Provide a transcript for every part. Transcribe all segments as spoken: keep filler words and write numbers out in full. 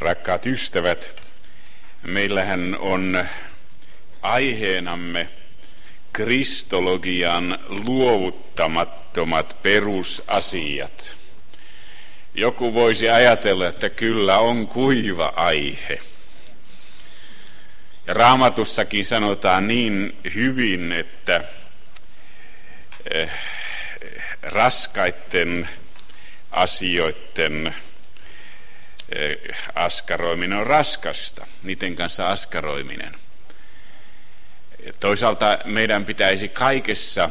Rakkaat ystävät, meillähän on aiheenamme kristologian luovuttamattomat perusasiat. Joku voisi ajatella, että kyllä on kuiva aihe. Ja Raamatussakin sanotaan niin hyvin, että raskaitten asioiden askaroiminen on raskasta, niiden kanssa askaroiminen. Toisaalta meidän pitäisi kaikessa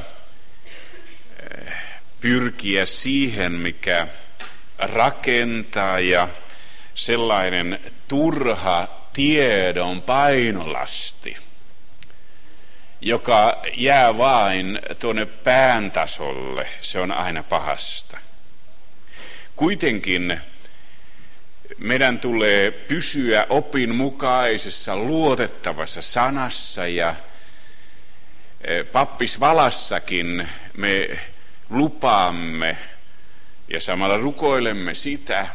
pyrkiä siihen, mikä rakentaa, ja sellainen turha tiedon painolasti, joka jää vain tuonne pään tasolle, se on aina pahasta. Kuitenkin meidän tulee pysyä opin mukaisessa luotettavassa sanassa, ja pappisvalassakin me lupaamme ja samalla rukoilemme sitä,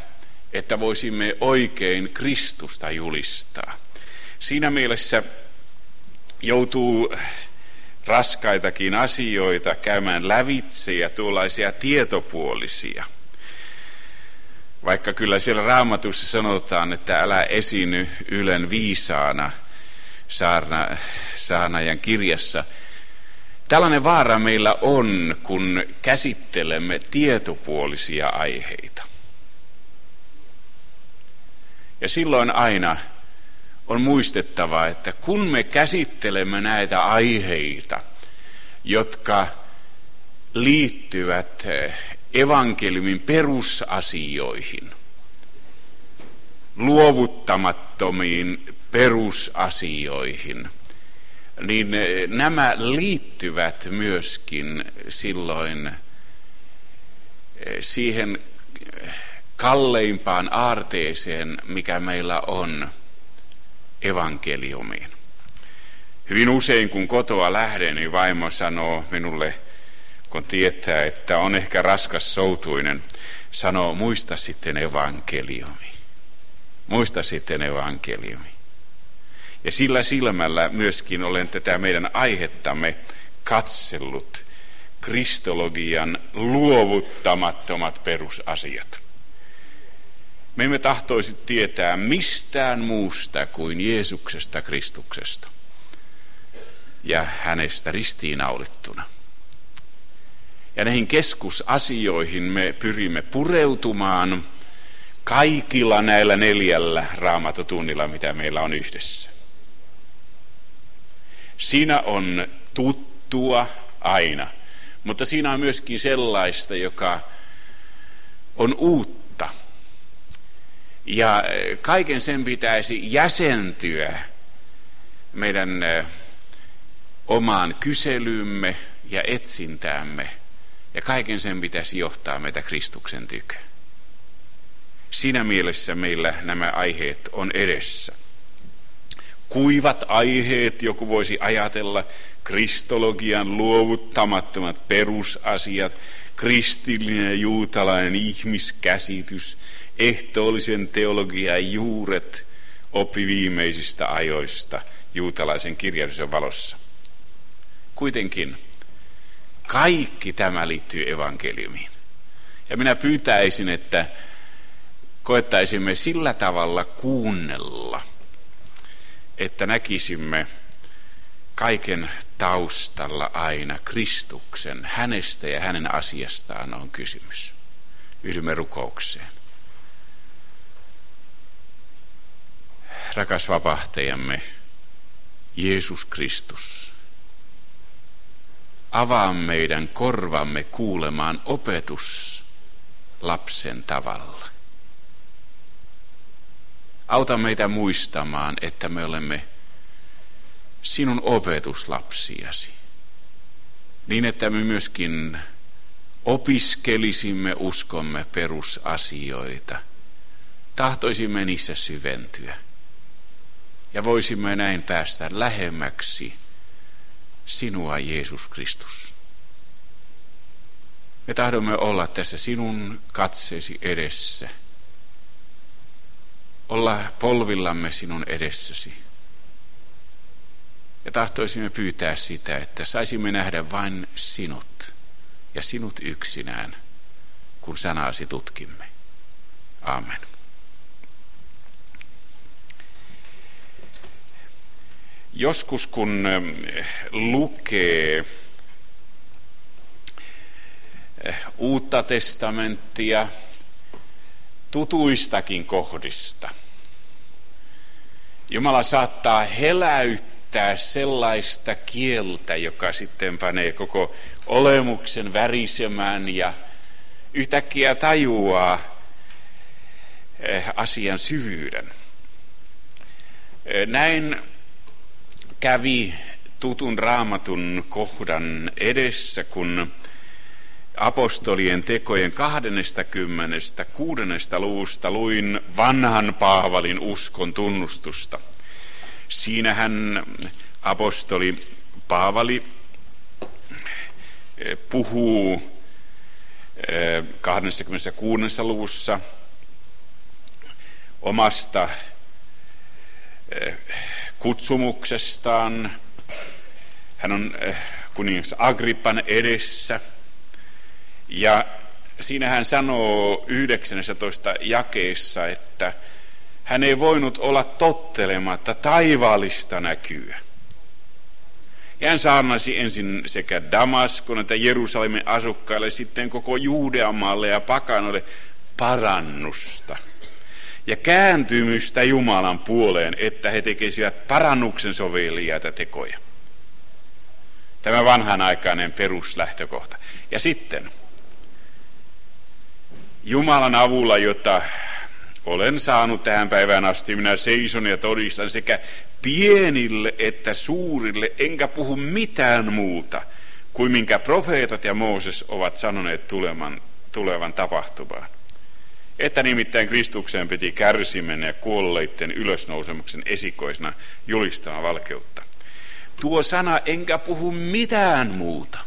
että voisimme oikein Kristusta julistaa. Siinä mielessä joutuu raskaitakin asioita käymään lävitse ja tuollaisia tietopuolisia. Vaikka kyllä siellä Raamatussa sanotaan, että älä esiinny Ylen viisaana saarna, saarnaajan kirjassa. Tällainen vaara meillä on, kun käsittelemme tietopuolisia aiheita. Ja silloin aina on muistettava, että kun me käsittelemme näitä aiheita, jotka liittyvät evankeliumin perusasioihin, luovuttamattomiin perusasioihin, niin nämä liittyvät myöskin silloin siihen kalleimpaan aarteeseen, mikä meillä on, evankeliumiin. Hyvin usein, kun kotoa lähden, niin vaimo sanoo minulle, kun tietää, että on ehkä raskas soutuinen, sanoo, muista sitten evankeliumi. Muista sitten evankeliumi. Ja sillä silmällä myöskin olen tätä meidän aihettamme katsellut, kristologian luovuttamattomat perusasiat. Me emme tahtoisi tietää mistään muusta kuin Jeesuksesta Kristuksesta ja hänestä ristiinnaulittuna. Ja näihin keskusasioihin me pyrimme pureutumaan kaikilla näillä neljällä raamatutunnilla, mitä meillä on yhdessä. Siinä on tuttua aina, mutta siinä on myöskin sellaista, joka on uutta. Ja kaiken sen pitäisi jäsentyä meidän omaan kyselyymme ja etsintäämme. Ja kaiken sen pitäisi johtaa meitä Kristuksen tykö. Siinä mielessä meillä nämä aiheet on edessä. Kuivat aiheet, joku voisi ajatella, kristologian luovuttamattomat perusasiat, kristillinen ja juutalainen ihmiskäsitys, ehtoollisen teologian juuret, oppi viimeisistä ajoista juutalaisen kirjallisuuden valossa. Kuitenkin kaikki tämä liittyy evankeliumiin. Ja minä pyytäisin, että koettaisimme sillä tavalla kuunnella, että näkisimme kaiken taustalla aina Kristuksen. Hänestä ja hänen asiastaan on kysymys. Yhdymme rukoukseen. Rakas vapahtajamme, Jeesus Kristus, avaa meidän korvamme kuulemaan opetus lapsen tavalla. Auta meitä muistamaan, että me olemme sinun opetuslapsiasi, niin että me myöskin opiskelisimme uskomme perusasioita, tahtoisimme niissä syventyä ja voisimme näin päästä lähemmäksi sinua, Jeesus Kristus. Me tahdomme olla tässä sinun katseesi edessä. olla polvillamme sinun edessäsi. Ja tahtoisimme pyytää sitä, että saisimme nähdä vain sinut ja sinut yksinään, kun sanasi tutkimme. Aamen. Joskus kun lukee Uutta testamenttia tutuistakin kohdista, Jumala saattaa heläyttää sellaista kieltä, joka sitten panee koko olemuksen värisemään ja yhtäkkiä tajuaa asian syvyyden. Näin kävi tutun Raamatun kohdan edessä, kun apostolien tekojen kahdeskymmeneskuudes luvusta luin vanhan Paavalin uskon tunnustusta. Siinähän apostoli Paavali puhuu kahdeskymmeneskuudes luvussa omasta kutsumuksestaan. Hän on kuningas Agrippan edessä. Ja siinä hän sanoo yhdeksännentoista jakeessa, että hän ei voinut olla tottelematta taivaallista näkyä. Ja hän saarnasi ensin sekä Damaskon että Jerusalemin asukkaille, sitten koko Juudeamaalle ja pakanoille parannusta ja kääntymystä Jumalan puoleen, että he tekisivät parannuksen soveliaita tekoja. Tämä vanhanaikainen peruslähtökohta. Ja sitten Jumalan avulla, jota olen saanut tähän päivään asti, minä seison ja todistan sekä pienille että suurille, enkä puhu mitään muuta kuin minkä profeetat ja Mooses ovat sanoneet tulevan, tulevan tapahtumaan. Että nimittäin Kristukseen piti kärsimän ja kuolleiden ylösnousemuksen esikoisena julistamaan valkeutta. Tuo sana, enkä puhu mitään muuta,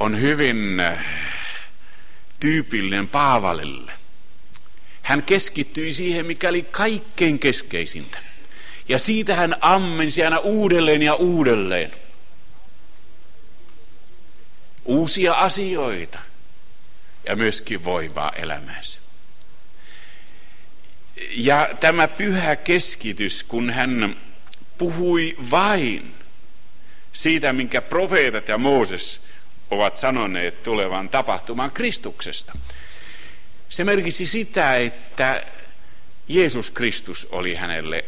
on hyvin tyypillinen Paavalille. Hän keskittyi siihen, mikä oli kaikkein keskeisintä. Ja siitä hän ammensi aina uudelleen ja uudelleen. Uusia asioita ja myöskin voimaa elämäänsä. Ja tämä pyhä keskitys, kun hän puhui vain siitä, minkä profeetat ja Mooses ovat sanoneet tulevan tapahtumaan Kristuksesta. Se merkitsi sitä, että Jeesus Kristus oli hänelle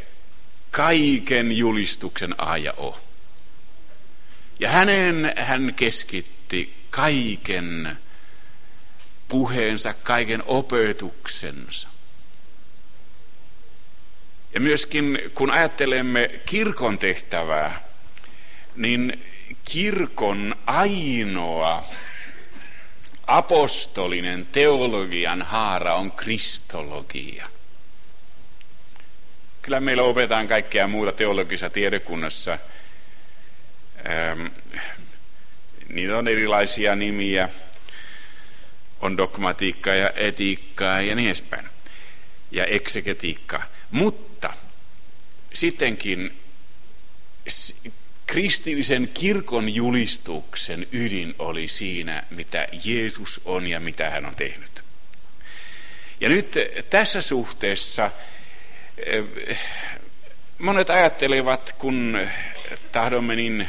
kaiken julistuksen A ja O. Ja häneen hän keskitti kaiken puheensa, kaiken opetuksensa. Ja myöskin kun ajattelemme kirkon tehtävää, niin kirkon ainoa apostolinen teologian haara on kristologia. Kyllä meillä opetaan kaikkea muuta teologisessa tiedekunnassa. Ähm, niitä on erilaisia nimiä, on dogmatiikkaa ja etiikkaa ja niin edespäin, ja eksegetiikkaa. Mutta sittenkin kristillisen kirkon julistuksen ydin oli siinä, mitä Jeesus on ja mitä hän on tehnyt. Ja nyt tässä suhteessa monet ajattelevat, kun tahdomme niin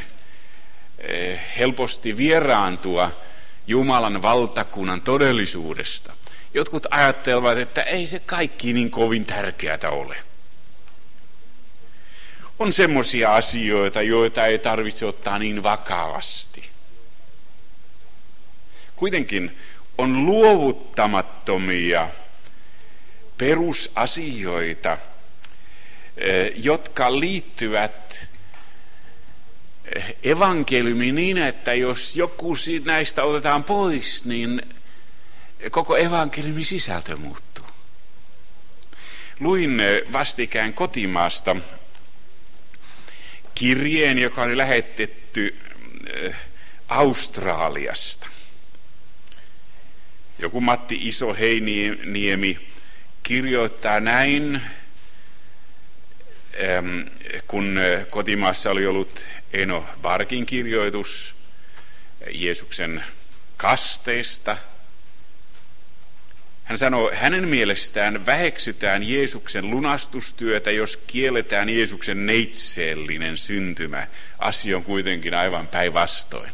helposti vieraantua Jumalan valtakunnan todellisuudesta. Jotkut ajattelevat, että ei se kaikki niin kovin tärkeätä ole. On semmoisia asioita, joita ei tarvitse ottaa niin vakavasti. Kuitenkin on luovuttamattomia perusasioita, jotka liittyvät evankeliumiin niin, että jos joku näistä otetaan pois, niin koko evankeliumin sisältö muuttuu. Luin vastikään kotimaasta kirjeen, joka oli lähetetty Australiasta. Joku Matti Isoheiniemi kirjoittaa näin, kun kotimaassa oli ollut Eino Barkin kirjoitus Jeesuksen kasteesta. Hän sanoo, hänen mielestään väheksytään Jeesuksen lunastustyötä, jos kielletään Jeesuksen neitseellinen syntymä. Asia on kuitenkin aivan päinvastoin.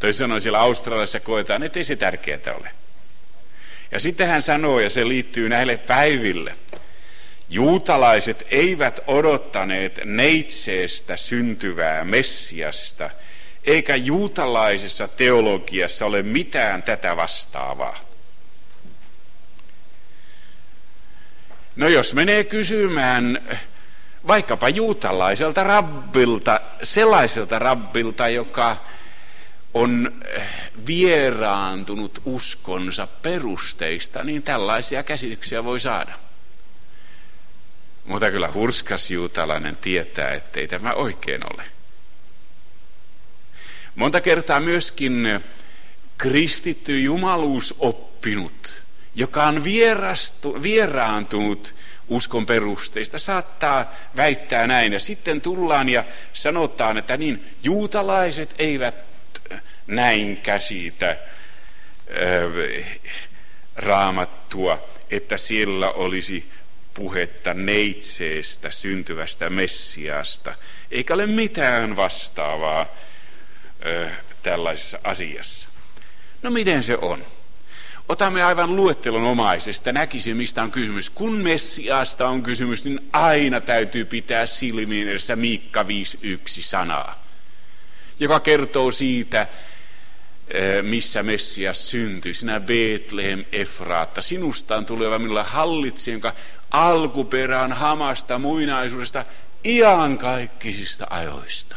Toisin sanoen siellä Australiassa koetaan, ettei se tärkeää ole. Ja sitten hän sanoo, ja se liittyy näille päiville, juutalaiset eivät odottaneet neitseestä syntyvää Messiasta, eikä juutalaisessa teologiassa ole mitään tätä vastaavaa. No jos menee kysymään vaikkapa juutalaiselta rabbilta, sellaiselta rabbilta, joka on vieraantunut uskonsa perusteista, niin tällaisia käsityksiä voi saada. Mutta kyllä hurskas juutalainen tietää, ettei tämä oikein ole. Monta kertaa myöskin kristitty jumaluusoppinut, joka on vierastu, vieraantunut uskon perusteista, saattaa väittää näin. Ja sitten tullaan ja sanotaan, että niin juutalaiset eivät näin käsitä öö, raamattua, että siellä olisi puhetta neitseestä syntyvästä Messiasta, eikä ole mitään vastaavaa ö, tällaisessa asiassa. No miten se on? Otamme aivan luettelonomaisesta, näkisi mistä on kysymys. Kun Messiasta on kysymys, niin aina täytyy pitää silmiin edessä Miikka viisi yksi sanaa, joka kertoo siitä, missä Messias syntyi. Sinä Betlehem Efraatta, sinustaan tuleva minulla hallitsi, jonka alkuperään hamasta, muinaisuudesta, iankaikkisista ajoista.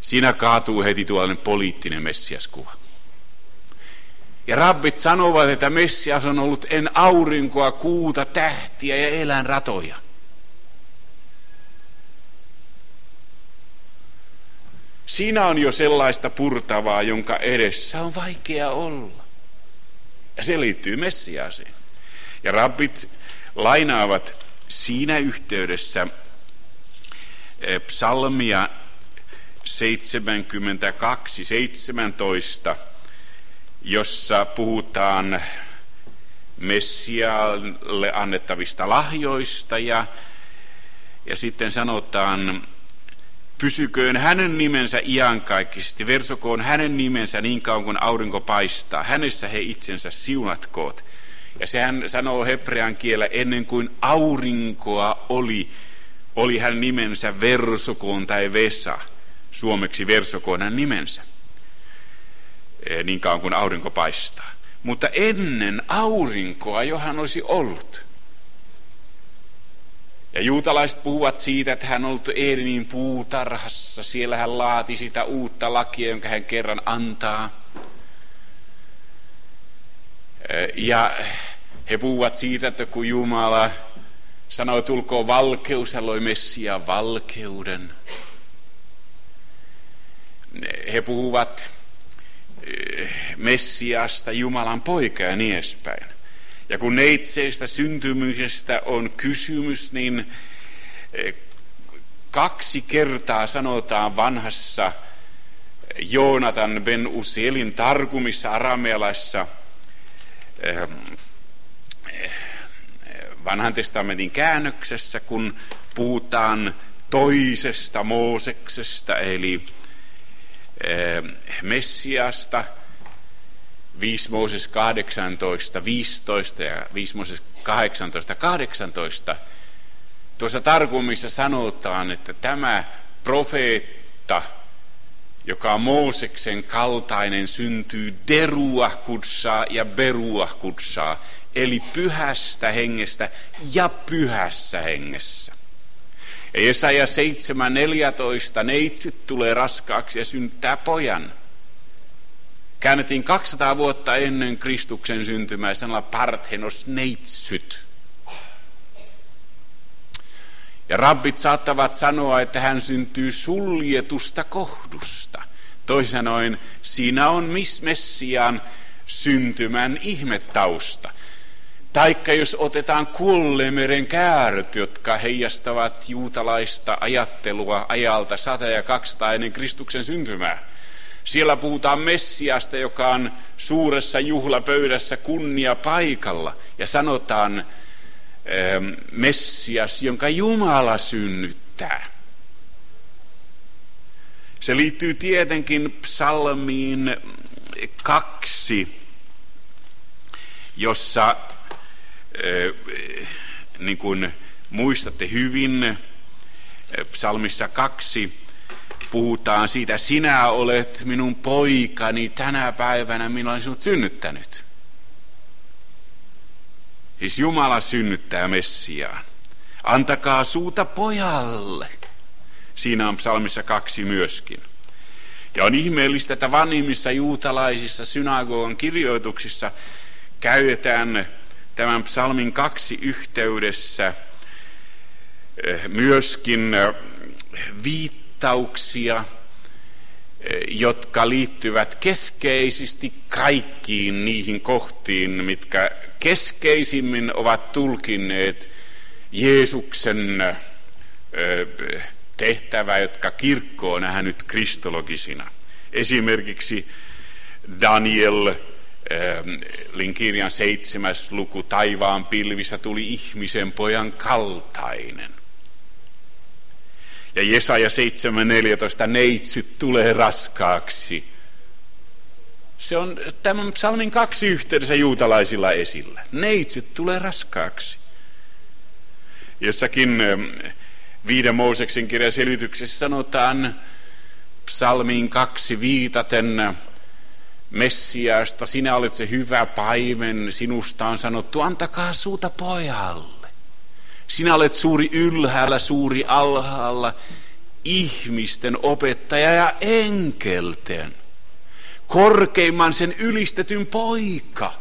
Siinä kaatuu heti tuollainen poliittinen Messias-kuva. Ja rabbit sanovat, että Messias on ollut en aurinkoa, kuuta, tähtiä ja eläinratoja. Siinä on jo sellaista purtavaa, jonka edessä on vaikea olla. Ja se liittyy Messiaaseen. Ja rabbit lainaavat siinä yhteydessä psalmia seitsemänkymmentäkaksi seitsemäntoista, jossa puhutaan Messiaalle annettavista lahjoista ja, ja sitten sanotaan, pysyköön hänen nimensä iankaikkisesti, versokoon hänen nimensä niin kauan kuin aurinko paistaa, hänessä he itsensä siunatkoot. Ja sehän sanoo hebrean kielellä, ennen kuin aurinkoa oli, oli hän nimensä versokoon tai vesa, suomeksi versokoon hän nimensä, niin kauan kuin aurinko paistaa. Mutta ennen aurinkoa johan olisi ollut. Ja juutalaiset puhuvat siitä, että hän on ollut Edenin puutarhassa, siellä hän laati sitä uutta lakia, jonka hän kerran antaa. Ja he puhuvat siitä, että kun Jumala sanoi, tulkoon valkeus, hän loi Messiaan valkeuden. He puhuvat Messiasta, Jumalan poika ja niin edespäin. Ja kun neitseestä syntymisestä on kysymys, niin kaksi kertaa sanotaan vanhassa Joonatan ben uselin tarkumissa aramealaisessa vanhan testamentin käännöksessä, kun puhutaan toisesta Mooseksesta, eli Messiasta, viisi Mooses kahdeksantoista viisitoista ja viisi Mooses kahdeksantoista kahdeksantoista. Tuossa tarkumissa sanotaan, että tämä profeetta, joka on Mooseksen kaltainen, syntyy deruahkutsaa ja beruahkutsaa, eli pyhästä hengestä ja pyhässä hengessä. Ja Jesaja seitsemän neljätoista, neitsyt tulee raskaaksi ja synnyttää pojan. Käännettiin kaksisataa vuotta ennen Kristuksen syntymää sanalla parthenos neitsyt. Ja rabbit saattavat sanoa, että hän syntyy suljetusta kohdusta. Toisin sanoen siinä on Messiaan syntymän ihmetausta. Taikka jos otetaan Kullemeren kääryt, jotka heijastavat juutalaista ajattelua ajalta sata ja kaksisataa ennen Kristuksen syntymää. Siellä puhutaan Messiasta, joka on suuressa juhlapöydässä kunnia paikalla. Ja sanotaan Messias, jonka Jumala synnyttää. Se liittyy tietenkin psalmiin kaksi, jossa, niin kuin muistatte hyvin, psalmissa kaksi puhutaan siitä, sinä olet minun poikani, tänä päivänä minä olen sinut synnyttänyt. Siis Jumala synnyttää Messiaan. Antakaa suuta pojalle. Siinä on psalmissa kaksi myöskin. Ja on ihmeellistä, että vanhimmissa juutalaisissa synagogan kirjoituksissa käytetään tämän psalmin kaksi yhteydessä myöskin viittauksia, jotka liittyvät keskeisesti kaikkiin niihin kohtiin, mitkä keskeisimmin ovat tulkinneet Jeesuksen tehtävää, jotka kirkko on nähnyt kristologisina. Esimerkiksi Daniel Linkirjan seitsemäs luku, taivaan pilvissä tuli ihmisen pojan kaltainen. Ja Jesaja seitsemän neljätoista, neitsyt tulee raskaaksi. Se on tämän psalmin kaksi yhteydessä juutalaisilla esillä. Neitsyt tulee raskaaksi. Jossakin viiden Mooseksen kirjan selityksessä sanotaan psalmiin kaksi viitaten Messiasta, sinä olet se hyvä paimen, sinusta on sanottu, antakaa suuta pojalle. Sinä olet suuri ylhäällä, suuri alhaalla, ihmisten opettaja ja enkelten, korkeimman sen ylistetyn poika.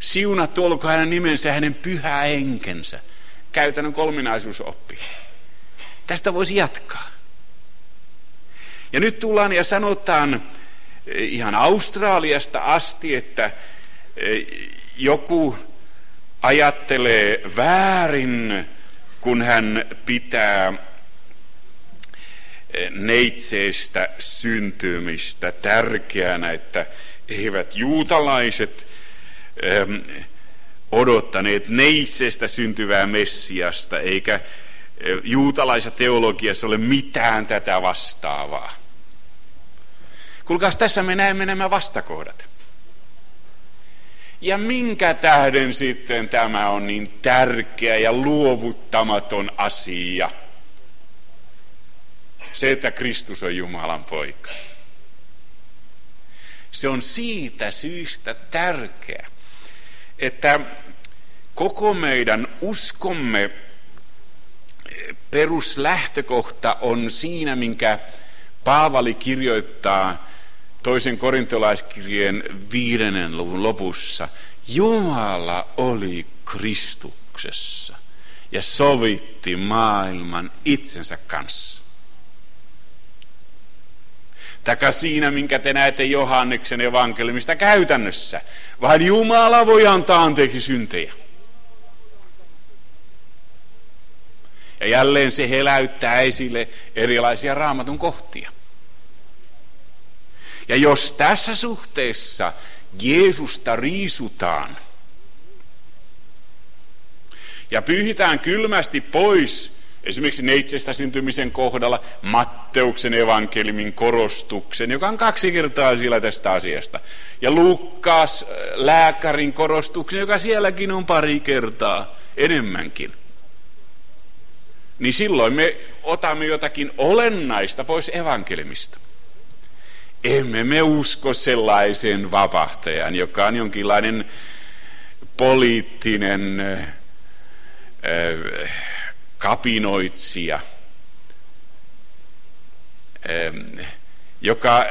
Siunattu olkoon hänen nimensä, hänen pyhä henkensä. Käytännön kolminaisuusoppi. Tästä voisi jatkaa. Ja nyt tullaan ja sanotaan ihan Australiasta asti, että joku ajattelee väärin, kun hän pitää neitseestä syntymistä tärkeänä, että eivät juutalaiset odottaneet neitseestä syntyvää Messiasta, eikä juutalaisessa teologiassa ole mitään tätä vastaavaa. Kuulkaas, tässä me näemme nämä vastakohdat. Ja minkä tähden sitten tämä on niin tärkeä ja luovuttamaton asia? Se, että Kristus on Jumalan poika. Se on siitä syystä tärkeä, että koko meidän uskomme peruslähtökohta on siinä, minkä Paavali kirjoittaa toisen korintolaiskirjeen viidennen luvun lopussa. Jumala oli Kristuksessa ja sovitti maailman itsensä kanssa. Taka siinä, minkä te näette Johanneksen evankeliumista käytännössä. Vaan Jumala voi antaa anteeksi syntejä. Ja jälleen se heläyttää esille erilaisia Raamatun kohtia. Ja jos tässä suhteessa Jeesusta riisutaan ja pyyhitään kylmästi pois, esimerkiksi neitsestä syntymisen kohdalla Matteuksen evankeliumin korostuksen, joka on kaksi kertaa siellä tästä asiasta. Ja Luukkaas lääkärin korostuksen, joka sielläkin on pari kertaa enemmänkin. Niin silloin me otamme jotakin olennaista pois evankeliumista. Emme me usko sellaiseen vapahtajan, joka on jonkinlainen poliittinen Öö, kapinoitsija, joka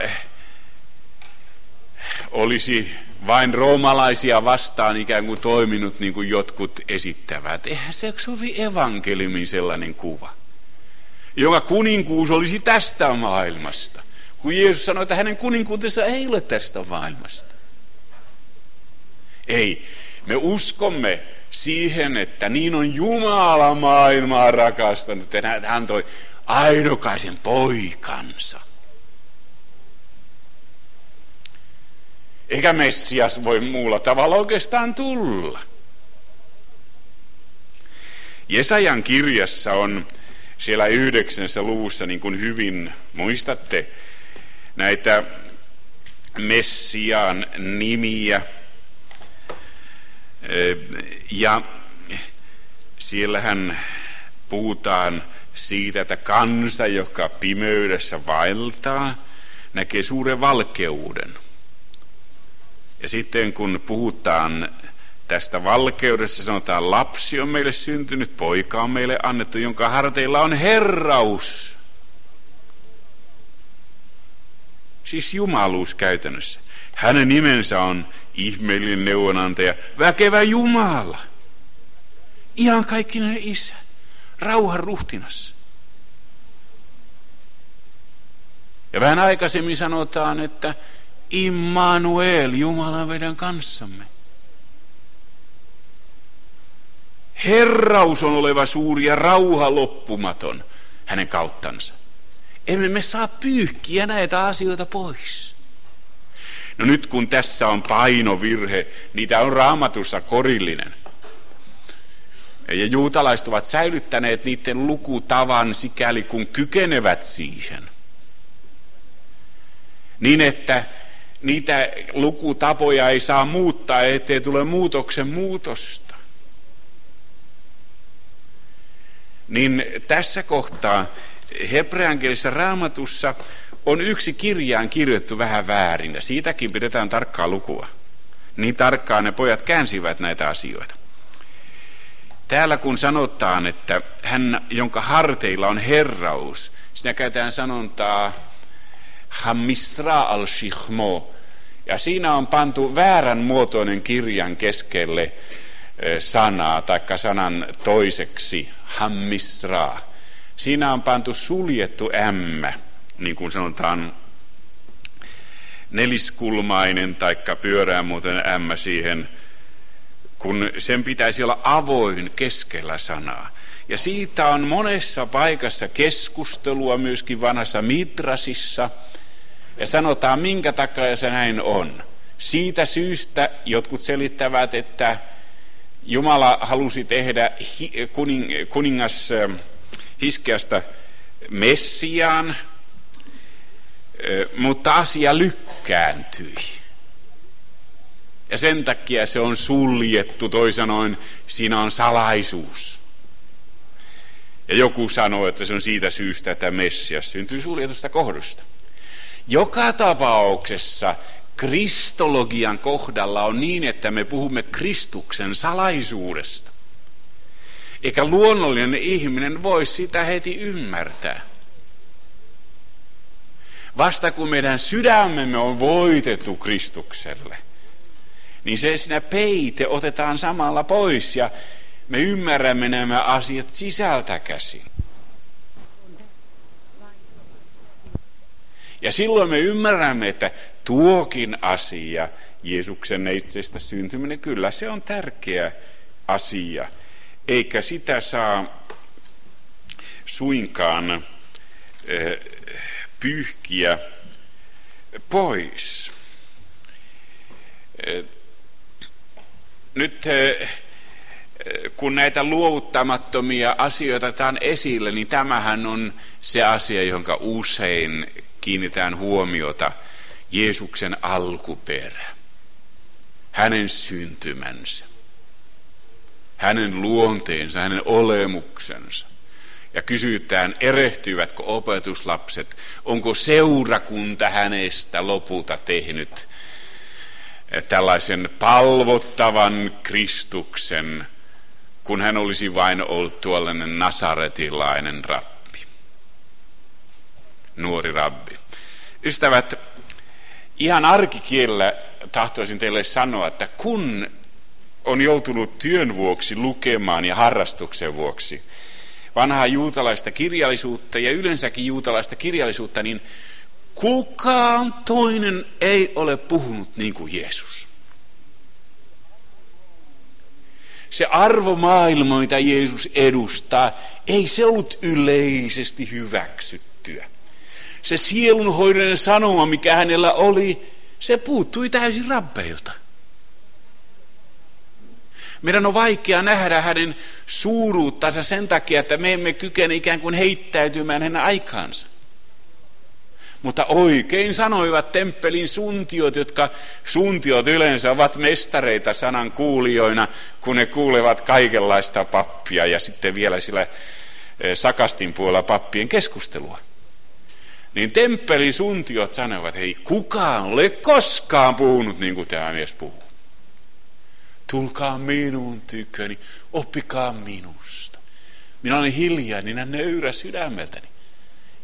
olisi vain roomalaisia vastaan ikään kuin toiminut niin kuin jotkut esittävät. Eihän se sovi evankeliumin sellainen kuva, jonka kuninkuus olisi tästä maailmasta, kun Jeesus sanoi, että hänen kuninkuutensa ei ole tästä maailmasta. Ei, me uskomme siihen, että niin on Jumala maailmaa rakastanut, että hän antoi ainokaisen poikansa. Eikä Messias voi muulla tavalla oikeastaan tulla. Jesajan kirjassa on siellä yhdeksännessä luvussa, niin kuin hyvin muistatte, näitä Messiaan nimiä. Ja siellähän puhutaan siitä, että kansa, joka pimeydessä vaeltaa, näkee suuren valkeuden. Ja sitten kun puhutaan tästä valkeudessa, sanotaan, lapsi on meille syntynyt, poika on meille annettu, jonka harteilla on herraus. Siis jumaluus käytännössä. Hänen nimensä on ihmeellinen neuvonantaja, väkevä Jumala, iankaikkinen Isä, rauhan ruhtinas. Ja vähän aikaisemmin sanotaan, että Immanuel, Jumala on meidän kanssamme. Herraus on oleva suuri ja rauha loppumaton hänen kauttansa. Emme me saa pyyhkiä näitä asioita pois. No nyt kun tässä on painovirhe, niitä on Raamatussa korillinen. Ja juutalaiset ovat säilyttäneet niiden lukutavan sikäli kun kykenevät siihen. Niin että niitä lukutapoja ei saa muuttaa, ettei tule muutoksen muutosta. Niin tässä kohtaa hebreankielisessä Raamatussa on yksi kirjaan kirjoittu vähän väärin, ja siitäkin pidetään tarkkaa lukua. Niin tarkkaan ne pojat käänsivät näitä asioita. Täällä kun sanotaan, että hän, jonka harteilla on herraus, siinä käytetään sanontaa Hamisra al-Shikhmo, ja siinä on pantu väärän muotoinen kirjan keskelle sanaa, taikka sanan toiseksi Hamisra. Siinä on pantu suljettu m, niin kuin sanotaan neliskulmainen taikka pyöräänmuotoinen m siihen, kun sen pitäisi olla avoin keskellä sanaa. Ja siitä on monessa paikassa keskustelua myöskin vanhassa Midrasissa, ja sanotaan, minkä takia se näin on. Siitä syystä jotkut selittävät, että Jumala halusi tehdä kuningas Hiskiasta Messiaan, mutta asia lykkääntyi. Ja sen takia se on suljettu, toisin sanoen siinä on salaisuus. Ja joku sanoo, että se on siitä syystä, että Messias syntyi suljetusta kohdusta. Joka tapauksessa kristologian kohdalla on niin, että me puhumme Kristuksen salaisuudesta. Eikä luonnollinen ihminen voi sitä heti ymmärtää. Vasta kun meidän sydämemme on voitettu Kristukselle, niin se siinä peite otetaan samalla pois ja me ymmärrämme nämä asiat sisältä käsin. Ja silloin me ymmärrämme, että tuokin asia, Jeesuksen itsestä syntyminen, kyllä se on tärkeä asia. Eikä sitä saa suinkaan pyyhkiä pois. Nyt kun näitä luovuttamattomia asioita otetaan esille, niin tämähän on se asia, jonka usein kiinnitään huomiota. Jeesuksen alkuperä, hänen syntymänsä, hänen luonteensa, hänen olemuksensa. Ja kysytään, erehtyvätkö opetuslapset, onko seurakunta hänestä lopulta tehnyt tällaisen palvottavan Kristuksen, kun hän olisi vain ollut tuollainen nasaretilainen rabbi, nuori rabbi. Ystävät, ihan arkikielellä tahtoisin teille sanoa, että kun on joutunut työn vuoksi lukemaan ja harrastuksen vuoksi vanhaa juutalaista kirjallisuutta ja yleensäkin juutalaista kirjallisuutta, niin kukaan toinen ei ole puhunut niin kuin Jeesus. se arvomaailma, mitä Jeesus edustaa, ei se ollut yleisesti hyväksyttyä. Se sielunhoidon sanoma, mikä hänellä oli, se puuttui täysin rabbeilta. Meidän on vaikea nähdä hänen suuruuttansa sen takia, että me emme kykene ikään kuin heittäytymään hänen aikaansa. Mutta oikein sanoivat temppelin suntiot, jotka suntiot yleensä ovat mestareita sanan kuulijoina, kun ne kuulevat kaikenlaista pappia ja sitten vielä sillä sakastin puolella pappien keskustelua. Niin temppelin suntiot sanovat, hei, kukaan ole koskaan puhunut niin kuin tämä mies puhuu. Tulkaa minun tyköni, oppikaa minusta. Minä olen hiljainen ja nöyrä sydämeltäni.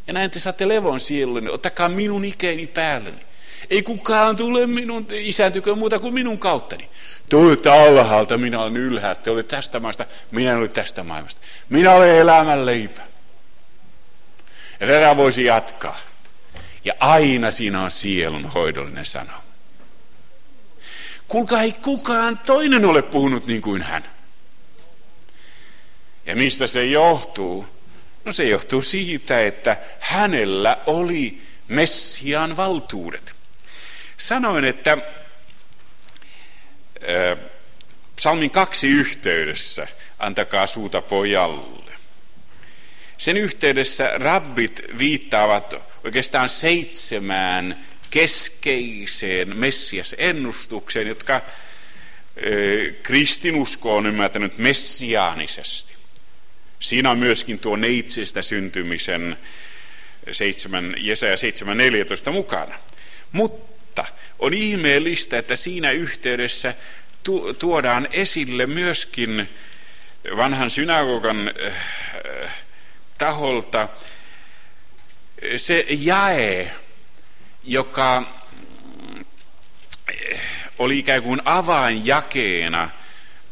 Ja näin te saatte levon sielunne, ottakaa minun ikeni päälleni. Ei kukaan tule minun isän tyköön muuta kuin minun kauttani. Te olette alhaalta, minä olen ylhäältä. Te olette tästä maasta, minä olen tästä maailmasta. Minä olen elämän leipä. Ja tätä voisi jatkaa. Ja aina siinä on sielunhoidollinen sana. Kuulkaa, ei kukaan toinen ole puhunut niin kuin hän. Ja mistä se johtuu? No se johtuu siitä, että hänellä oli Messiaan valtuudet. Sanoin, että äh, psalmin kaksi yhteydessä, antakaa suuta pojalle. Sen yhteydessä rabbit viittaavat oikeastaan seitsemään keskeiseen Messias-ennustukseen, jotka äh, kristinusko on ymmärtänyt messiaanisesti. Siinä on myöskin tuo neitsestä syntymisen Jesaja seitsemän neljätoista mukana. Mutta on ihmeellistä, että siinä yhteydessä tu- tuodaan esille myöskin vanhan synagogan äh, taholta se jae, joka äh, oli ikään kuin avainjakeena,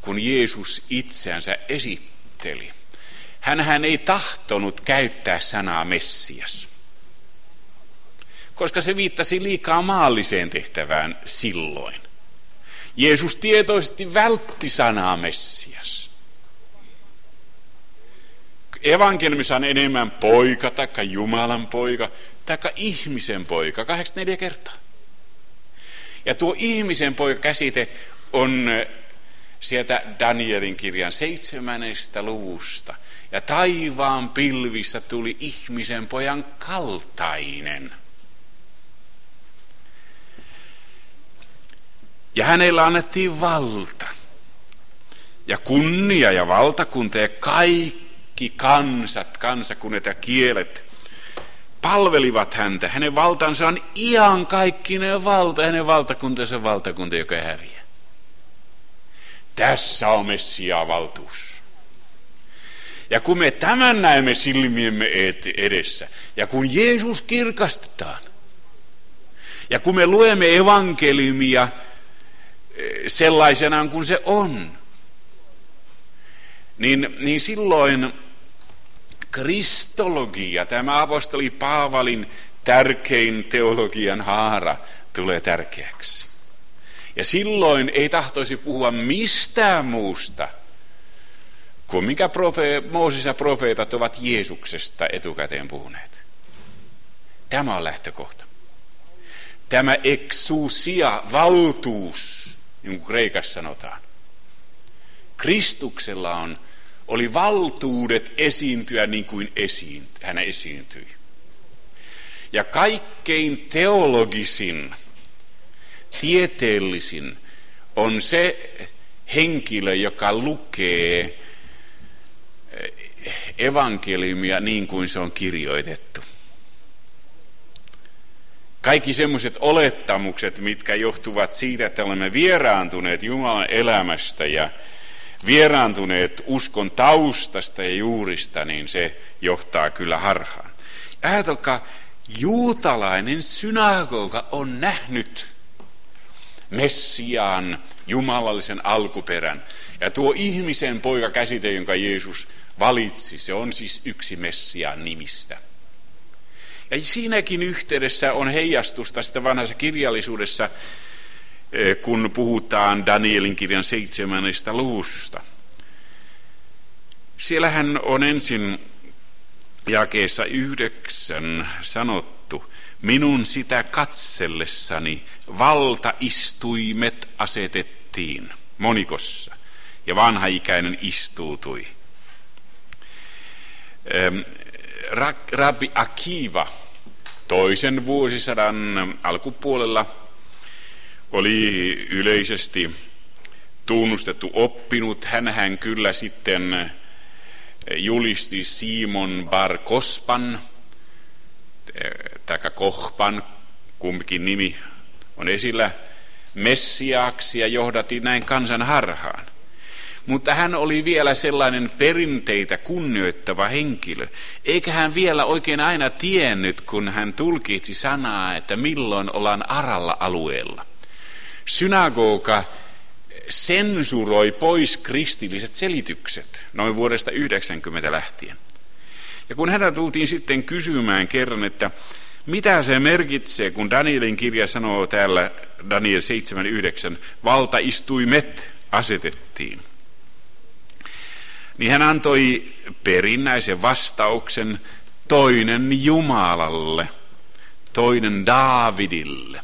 kun Jeesus itseänsä esitteli. Hänhän ei tahtonut käyttää sanaa Messias, koska se viittasi liikaa maalliseen tehtävään silloin. Jeesus tietoisesti vältti sanaa Messias. Evankeliumissa on enemmän poika, taikka Jumalan poika, taikka ihmisen poika, kahdeksankymmentäneljä kertaa. Ja tuo ihmisen poika käsite on sieltä Danielin kirjan seitsemännestä luvusta. Ja taivaan pilvissä tuli ihmisen pojan kaltainen. Ja hänellä annettiin valta ja kunnia ja valtakunta ja kaikki kansat, kansakunnat ja kielet palvelivat häntä. Hänen valtansa on iankaikkinen valta, hänen valtakuntansa on valtakunta, joka ei häviä. Tässä on Messiaan valtuus. Ja kun me tämän näemme silmiemme edessä, ja kun Jeesus kirkastetaan, ja kun me luemme evankeliumia sellaisenaan kuin se on, niin, niin silloin kristologia, tämä apostoli Paavalin tärkein teologian haara, tulee tärkeäksi. Ja silloin ei tahtoisi puhua mistään muusta, kun minkä profe- Mooses ja profeetat ovat Jeesuksesta etukäteen puhuneet. Tämä on lähtökohta. Tämä exousia, valtuus, niin kuin kreikassa sanotaan. Kristuksella on, oli valtuudet esiintyä niin kuin esiin, hän esiintyi. Ja kaikkein teologisin, tieteellisin on se henkilö, joka lukee evankeliumia niin kuin se on kirjoitettu. Kaikki semmoiset olettamukset, mitkä johtuvat siitä, että olemme vieraantuneet Jumalan elämästä ja vieraantuneet uskon taustasta ja juurista, niin se johtaa kyllä harhaan. Ajatelkaa, juutalainen synagoga on nähnyt Messiaan jumalallisen alkuperän. Ja tuo ihmisen poika käsite, jonka Jeesus valitsi, se on siis yksi Messiaan nimistä. Ja siinäkin yhteydessä on heijastusta sitä vanhassa kirjallisuudessa, kun puhutaan Danielin kirjan seitsemännestä luvusta. Siellähän on ensin jakeessa yhdeksän sanottu, minun sitä katsellessani valtaistuimet asetettiin monikossa, ja vanhaikäinen istuutui. Rabbi Akiva toisen vuosisadan alkupuolella oli yleisesti tunnustettu oppinut. Hänhän kyllä sitten julisti Simon Bar-Kospan, taikka Kohpan, kumpikin nimi on esillä, messiaaksi ja johdatti näin kansan harhaan. Mutta hän oli vielä sellainen perinteitä kunnioittava henkilö, eikä hän vielä oikein aina tiennyt, kun hän tulkitsi sanaa, että milloin ollaan aralla alueella. Synagoga sensuroi pois kristilliset selitykset noin vuodesta yhdeksänkymmentä lähtien. Ja kun häntä tultiin sitten kysymään kerran, että mitä se merkitsee, kun Danielin kirja sanoo täällä Daniel seitsemän yhdeksän, valtaistuimet asetettiin, niin hän antoi perinnäisen vastauksen: toinen Jumalalle, toinen Daavidille,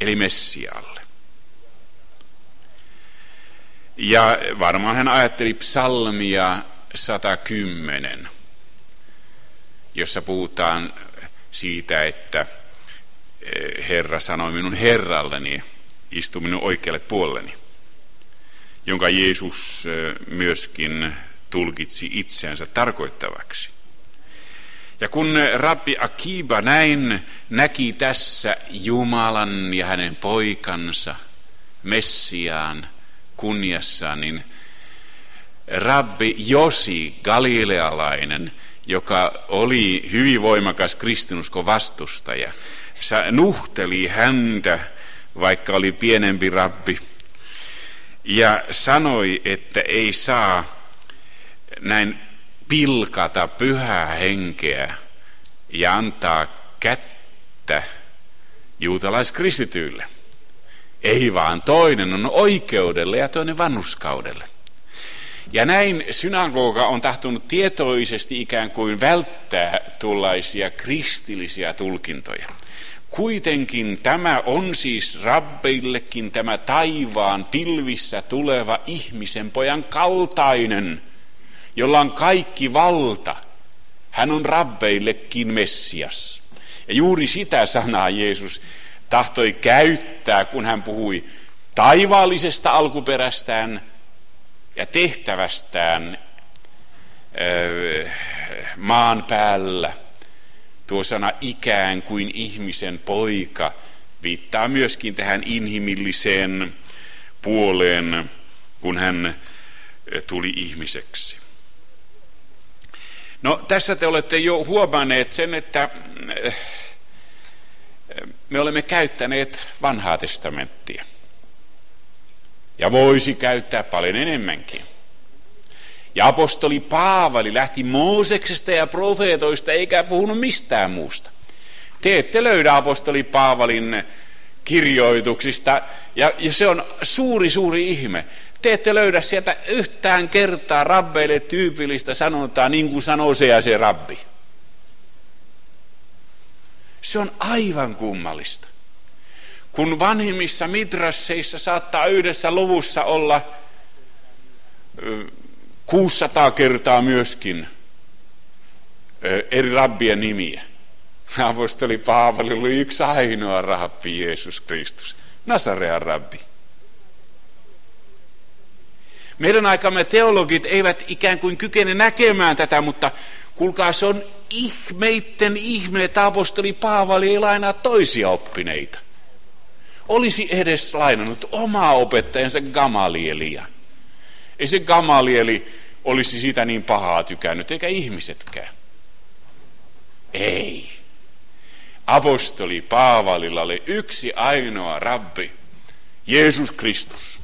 eli Messialle. Ja varmaan hän ajatteli psalmia sata kymmenen, jossa puhutaan siitä, että Herra sanoi minun Herralleni, istu minun oikealle puolelleni, jonka Jeesus myöskin tulkitsi itseänsä tarkoittavaksi. Ja kun Rabbi Akiva näin näki tässä Jumalan ja hänen poikansa Messiaan kunniassaan, niin Rabbi Josi, galilealainen, joka oli hyvin voimakas kristinuskon vastustaja, nuhteli häntä, vaikka oli pienempi rabbi, ja sanoi, että ei saa näin pilkata pyhää henkeä ja antaa kättä juutalaiskristityille. Ei vaan, toinen on oikeudelle ja toinen vanhurskaudelle. Ja näin synagoga on tahtonut tietoisesti ikään kuin välttää tuollaisia kristillisiä tulkintoja. Kuitenkin tämä on siis rabbeillekin tämä taivaan pilvissä tuleva ihmisen pojan kaltainen, jolla on kaikki valta. Hän on rabbeillekin Messias. Ja juuri sitä sanaa Jeesus tahtoi käyttää, kun hän puhui taivaallisesta alkuperästään ja tehtävästään öö, maan päällä. Tuo sana ikään kuin ihmisen poika viittaa myöskin tähän inhimilliseen puoleen, kun hän tuli ihmiseksi. No, tässä te olette jo huomanneet sen, että me olemme käyttäneet vanhaa testamenttia. Ja voisi käyttää paljon enemmänkin. Ja apostoli Paavali lähti Mooseksesta ja profeetoista eikä puhunut mistään muusta. Te ette löydä apostoli Paavalin kirjoituksista, ja, ja se on suuri, suuri ihme. Te ette löydä sieltä yhtään kertaa rabbeille tyypillistä sanontaa, niin kuin sanoo se ja se rabbi. Se on aivan kummallista. Kun vanhimmissa midrasseissa saattaa yhdessä luvussa olla kuusisataa kertaa myöskin eri rabbien nimiä. Apostoli Paavali oli yksi ainoa rabbi, Jeesus Kristus, Nasarean rabbi. Meidän aikamme teologit eivät ikään kuin kykene näkemään tätä, mutta kuulkaa, se on ihmeitten ihme, että apostoli Paavali ei lainaa toisia oppineita. Olisi edes lainannut omaa opettajansa Gamalielia. Ei se Gamalieli olisi sitä niin pahaa tykännyt, eikä ihmisetkään. Ei. Apostoli Paavalilla oli yksi ainoa rabbi, Jeesus Kristus.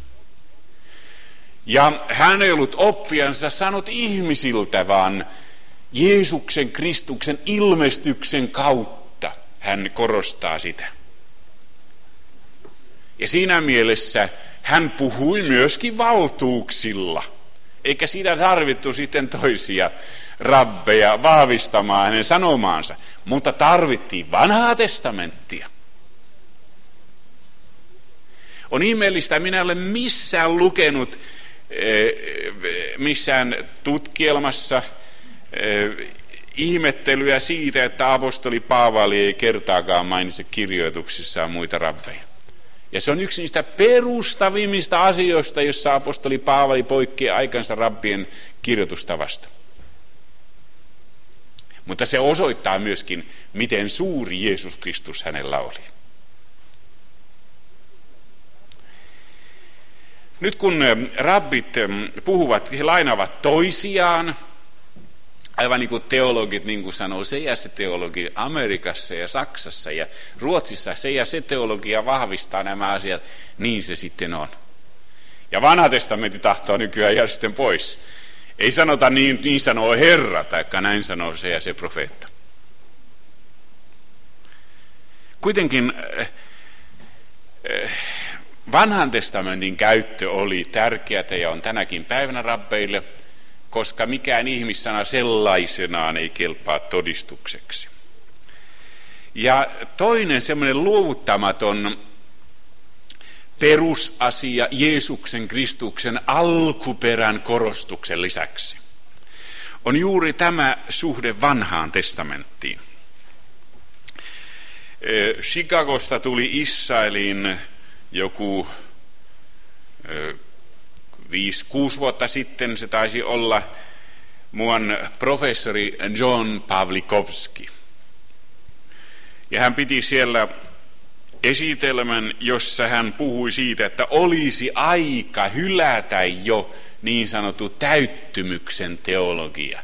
Ja hän ei ollut oppiansa saanut ihmisiltä, vaan Jeesuksen Kristuksen ilmestyksen kautta hän korostaa sitä. Ja siinä mielessä hän puhui myöskin valtuuksilla, Eikä siitä tarvittu sitten toisia rabbeja vahvistamaan hänen sanomaansa, mutta tarvittiin vanhaa testamenttia. On ihmeellistä, minä en ole missään lukenut, missään tutkielmassa ihmettelyä siitä, että apostoli Paavali ei kertaakaan mainitse kirjoituksissaan muita rabbeja. Ja se on yksi niistä perustavimmista asioista, jossa apostoli Paavali poikkeaa aikansa rabbien kirjoitustavasta. Mutta se osoittaa myöskin, miten suuri Jeesus Kristus hänellä oli. Nyt kun rabbit puhuvat, he lainaavat toisiaan, aivan niin kuin teologit, niin kuin sanoo, se ja se teologia Amerikassa ja Saksassa ja Ruotsissa, se ja se teologia vahvistaa nämä asiat, niin se sitten on. Ja vanha testamentti tahtoo nykyään jäädä sitten pois. Ei sanota niin, niin sanoo Herra, taikka näin sanoo se ja se profeetta. Kuitenkin äh, äh, vanhan testamentin käyttö oli tärkeätä ja on tänäkin päivänä rabbeille, koska mikään ihmissana sellaisenaan ei kelpaa todistukseksi. Ja toinen semmoinen luovuttamaton perusasia Jeesuksen Kristuksen alkuperän korostuksen lisäksi on juuri tämä suhde vanhaan testamenttiin. Chicagosta tuli Israeliin joku viisi, kuusi vuotta sitten se taisi olla muun professori John Pawlikowski. Ja hän piti siellä esitelmän, jossa hän puhui siitä, että olisi aika hylätä jo niin sanottu täyttymyksen teologia.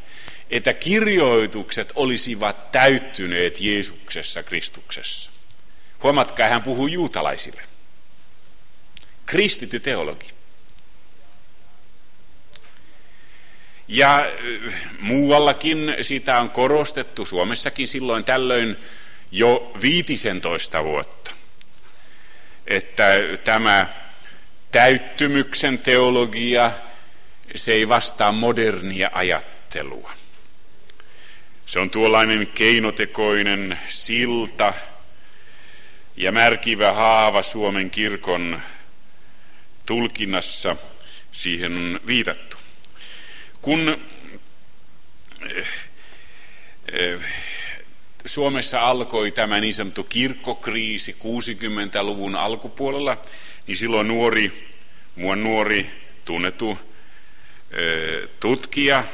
Että kirjoitukset olisivat täyttyneet Jeesuksessa Kristuksessa. Huomatkaa, hän puhuu juutalaisille. Kristitty teologi. Ja muuallakin sitä on korostettu, Suomessakin silloin tällöin jo viitisentoista vuotta, että tämä täyttymyksen teologia, se ei vastaa modernia ajattelua. Se on tuollainen keinotekoinen silta ja märkivä haava Suomen kirkon tulkinnassa, siihen on viitattu. Kun Suomessa alkoi tämä niin sanottu kirkkokriisi kuusikymmentäluvun alkupuolella, niin silloin nuori, muun nuori tunnettu tutkija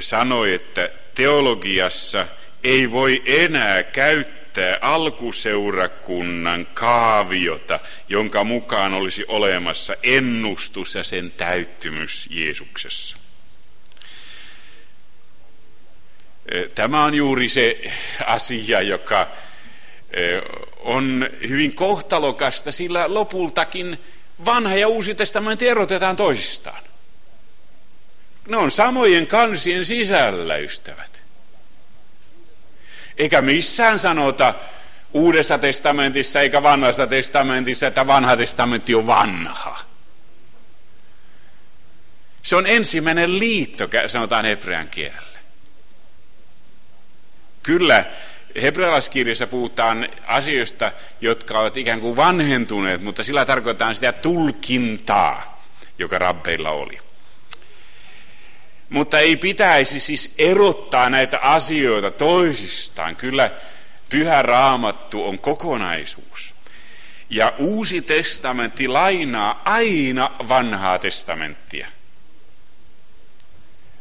sanoi, että teologiassa ei voi enää käyttää alkuseurakunnan kaaviota, jonka mukaan olisi olemassa ennustus ja sen täyttymys Jeesuksessa. Tämä on juuri se asia, joka on hyvin kohtalokasta, sillä lopultakin vanha ja uusi testamentti erotetaan toisistaan. Ne on samojen kansien sisällä, ystävät. Eikä missään sanota Uudessa testamentissa eikä Vanhassa testamentissa, että Vanha testamentti on vanha. Se on ensimmäinen liitto, sanotaan hebrean kielellä. Kyllä, hebrealaiskirjassa puhutaan asioista, jotka ovat ikään kuin vanhentuneet, mutta sillä tarkoitetaan sitä tulkintaa, joka rabbeilla oli. Mutta ei pitäisi siis erottaa näitä asioita toisistaan. Kyllä Pyhä Raamattu on kokonaisuus. Ja Uusi testamentti lainaa aina Vanhaa testamenttia.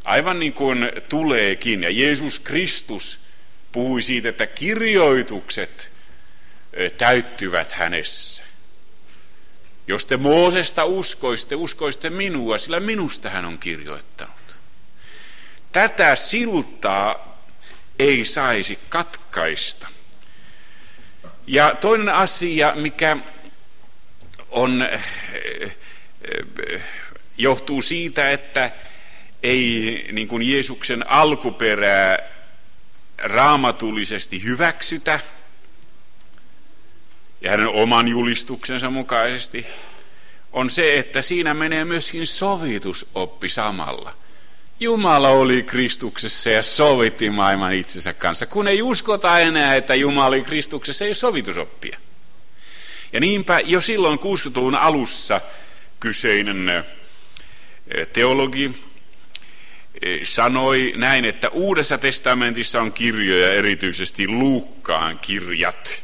Aivan niin kuin tuleekin, ja Jeesus Kristus puhui siitä, että kirjoitukset täyttyvät hänessä. Jos te Moosesta uskoisitte, uskoisitte minua, sillä minusta hän on kirjoittanut. Tätä siltaa ei saisi katkaista. Ja toinen asia, mikä on, johtuu siitä, että ei niin kuin Jeesuksen alkuperää raamatullisesti hyväksytä ja hänen oman julistuksensa mukaisesti, on se, että siinä menee myöskin sovitusoppi samalla. Jumala oli Kristuksessa ja sovitti maailman itsensä kanssa, kun ei uskota enää, että Jumala oli Kristuksessa, ei sovitusoppia. Ja niinpä jo silloin kuusikymmentäluvun alussa kyseinen teologi sanoi näin, että Uudessa testamentissa on kirjoja, erityisesti Luukkaan kirjat,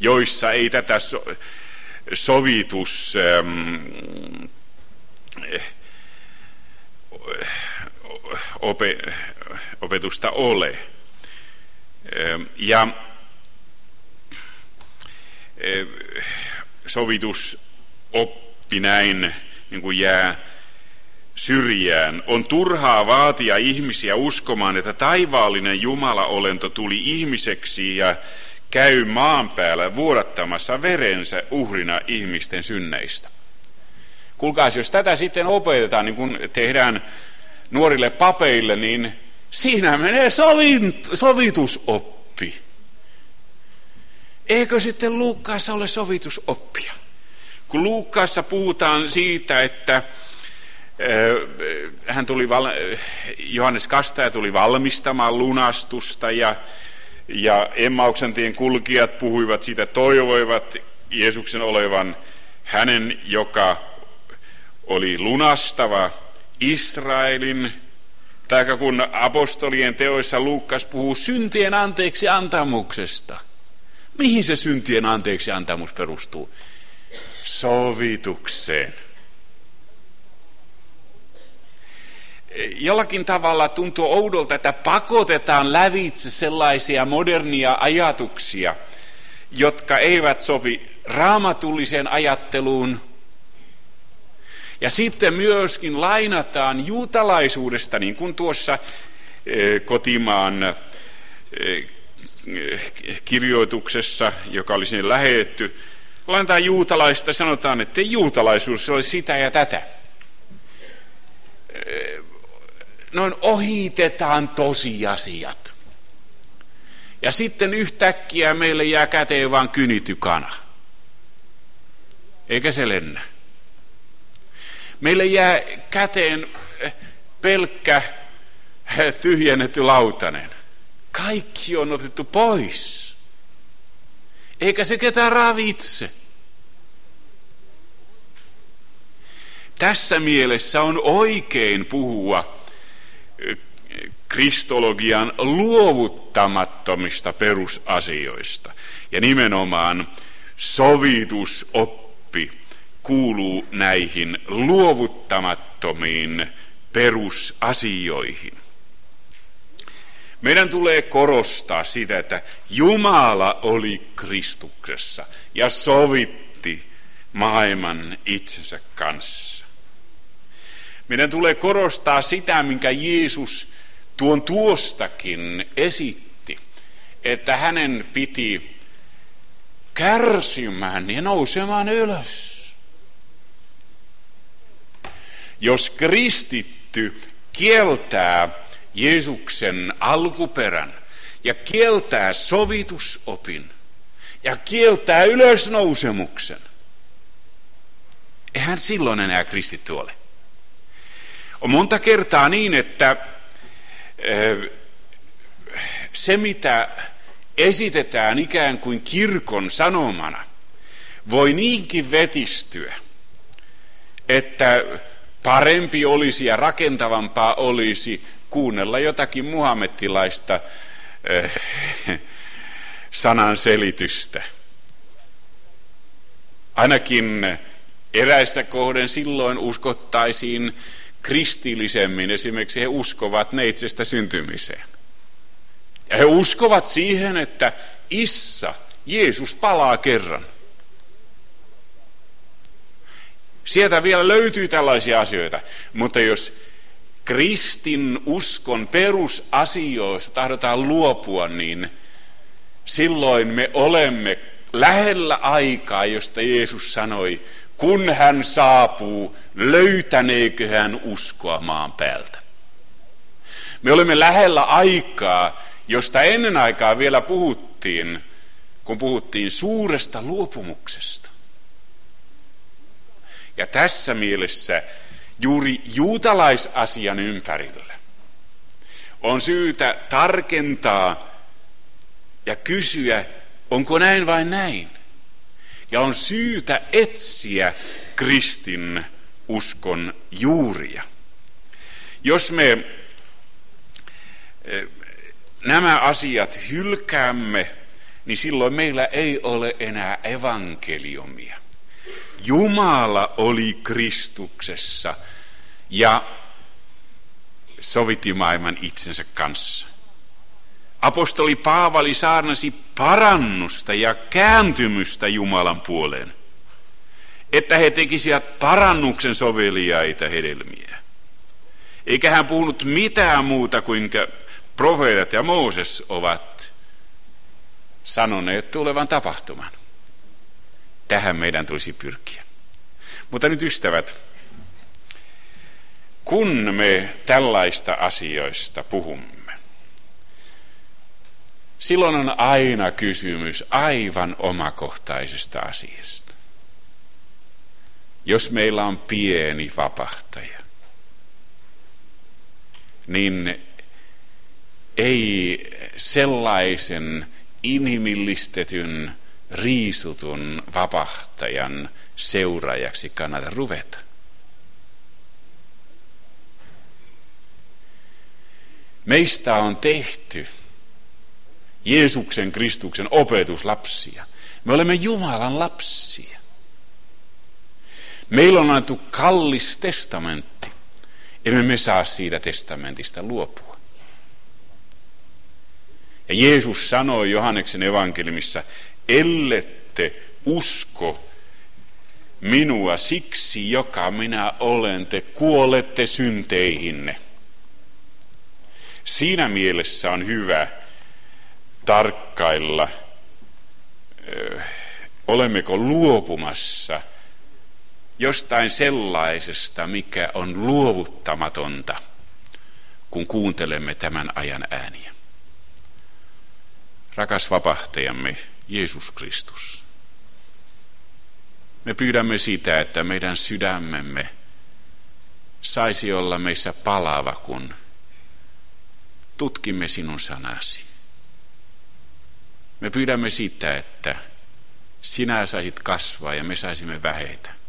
joissa ei tätä so- sovitus... Ähm, opetusta ole. Ja sovitusoppi näin niin kuin jää syrjään. On turhaa vaatia ihmisiä uskomaan, että taivaallinen Jumala-olento tuli ihmiseksi ja käy maan päällä vuodattamassa verensä uhrina ihmisten synneistä. Kuulkaas, jos tätä sitten opetetaan, niin kun tehdään nuorille papeille, niin siinä menee sovint, sovitusoppi. Eikö sitten Luukkaassa ole sovitusoppia? Kun Luukkaassa puhutaan siitä, että äh, hän tuli val- Johannes Kastaja tuli valmistamaan lunastusta ja, ja Emmauksen tien kulkijat puhuivat siitä, toivoivat Jeesuksen olevan hänen, joka oli lunastava Israelin, tai kun apostolien teoissa Luukas puhuu syntien anteeksi antamuksesta. Mihin se syntien anteeksi antamus perustuu? Sovitukseen. Jollakin tavalla tuntuu oudolta, että pakotetaan lävitse sellaisia modernia ajatuksia, jotka eivät sovi raamatulliseen ajatteluun. Ja sitten myöskin lainataan juutalaisuudesta, niin kuin tuossa kotimaan kirjoituksessa, joka oli sinne lähetetty, lainataan juutalaista, sanotaan, että juutalaisuus oli sitä ja tätä. Noin ohitetaan tosiasiat. Ja sitten yhtäkkiä meille jää käteen vaan kynitykana. Eikä se lennä. Meille jää käteen pelkkä tyhjennetty lautanen. Kaikki on otettu pois. Eikä se ketään ravitse. Tässä mielessä on oikein puhua kristologian luovuttamattomista perusasioista. Ja nimenomaan sovitusoppi kuuluu näihin luovuttamattomiin perusasioihin. Meidän tulee korostaa sitä, että Jumala oli Kristuksessa ja sovitti maailman itsensä kanssa. Meidän tulee korostaa sitä, minkä Jeesus tuon tuostakin esitti, että hänen piti kärsimään ja nousemaan ylös. Jos kristitty kieltää Jeesuksen alkuperän ja kieltää sovitusopin ja kieltää ylösnousemuksen, eihän silloin enää kristitty ole. On monta kertaa niin, että se mitä esitetään ikään kuin kirkon sanomana voi niinkin vetistyä, että parempi olisi ja rakentavampaa olisi kuunnella jotakin muhammettilaista äh, sanan selitystä. Ainakin eräissä kohden silloin uskottaisiin kristillisemmin. Esimerkiksi he uskovat neitsestä syntymiseen. Ja he uskovat siihen, että Issa, Jeesus palaa kerran. Sieltä vielä löytyy tällaisia asioita, mutta jos kristin uskon perusasioista tahdotaan luopua, niin silloin me olemme lähellä aikaa, josta Jeesus sanoi, kun hän saapuu, löytäneekö hän uskoa maan päältä. Me olemme lähellä aikaa, josta ennen aikaa vielä puhuttiin, kun puhuttiin suuresta luopumuksesta. Ja tässä mielessä juuri juutalaisasian ympärillä on syytä tarkentaa ja kysyä, onko näin vai näin. Ja on syytä etsiä kristin uskon juuria. Jos me nämä asiat hylkäämme, niin silloin meillä ei ole enää evankeliumia. Jumala oli Kristuksessa ja sovitti maailman itsensä kanssa. Apostoli Paavali saarnasi parannusta ja kääntymystä Jumalan puoleen, että he tekisivät parannuksen soveliaita hedelmiä. Eikä hän puhunut mitään muuta kuin profeetat ja Mooses ovat sanoneet tulevan tapahtuman. Tähän meidän tulisi pyrkiä. Mutta nyt ystävät, kun me tällaista asioista puhumme, silloin on aina kysymys aivan omakohtaisesta asiasta. Jos meillä on pieni vapahtaja, niin ei sellaisen inhimillistetyn, riisutun vapahtajan seuraajaksi kannata ruveta. Meistä on tehty Jeesuksen Kristuksen opetuslapsia. Me olemme Jumalan lapsia. Meillä on annettu kallis testamentti. Emme me saa siitä testamentista luopua. Ja Jeesus sanoi Johanneksen evankeliumissa, ellette usko minua siksi, joka minä olen, te kuolette synteihinne. Siinä mielessä on hyvä tarkkailla, olemmeko luopumassa jostain sellaisesta, mikä on luovuttamatonta, kun kuuntelemme tämän ajan ääniä. Rakas vapahtajamme, Jeesus Kristus, me pyydämme sitä, että meidän sydämemme saisi olla meissä palava, kun tutkimme sinun sanasi. Me pyydämme sitä, että sinä saisit kasvaa ja me saisimme vähetä.